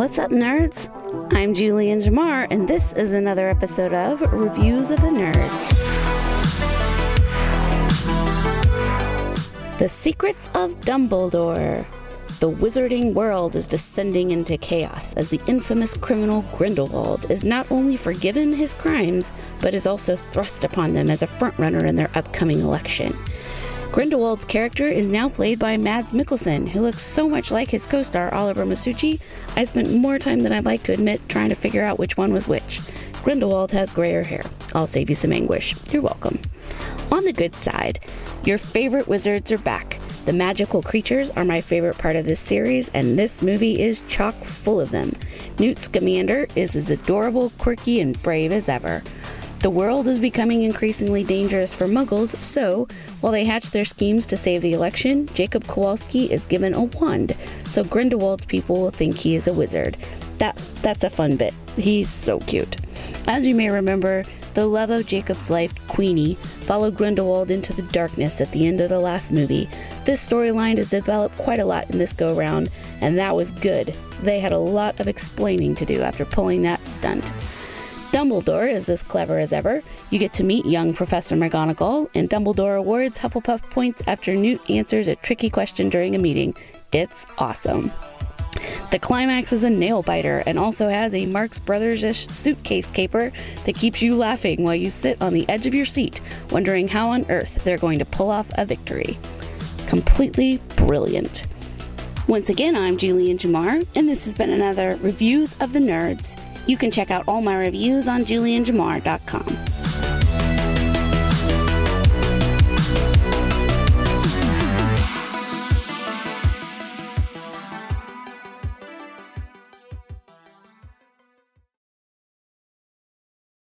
What's up, nerds? I'm Julian Jamar, and this is another episode of Reviews of the Nerds. The Secrets of Dumbledore. The Wizarding World is descending into chaos as the infamous criminal Grindelwald is not only forgiven his crimes, but is also thrust upon them as a frontrunner in their upcoming election. Grindelwald's character is now played by Mads Mikkelsen, who looks so much like his co-star Oliver Masucci, I spent more time than I'd like to admit trying to figure out which one was which. Grindelwald has grayer hair. I'll save you some anguish. You're welcome. On the good side, your favorite wizards are back. The magical creatures are my favorite part of this series, and this movie is chock full of them. Newt Scamander is as adorable, quirky, and brave as ever. The world is becoming increasingly dangerous for muggles, so while they hatch their schemes to save the election, Jacob Kowalski is given a wand, so Grindelwald's people will think he is a wizard. That's a fun bit. He's so cute. As you may remember, the love of Jacob's life, Queenie, followed Grindelwald into the darkness at the end of the last movie. This storyline has developed quite a lot in this go-round, and that was good. They had a lot of explaining to do after pulling that stunt. Dumbledore is as clever as ever. You get to meet young Professor McGonagall, and Dumbledore awards Hufflepuff points after Newt answers a tricky question during a meeting. It's awesome. The climax is a nail-biter and also has a Marx Brothers-ish suitcase caper that keeps you laughing while you sit on the edge of your seat, wondering how on earth they're going to pull off a victory. Completely brilliant. Once again, I'm Julian Jamar, and this has been another Reviews of the Nerds. You can check out all my reviews on JulianJamar.com.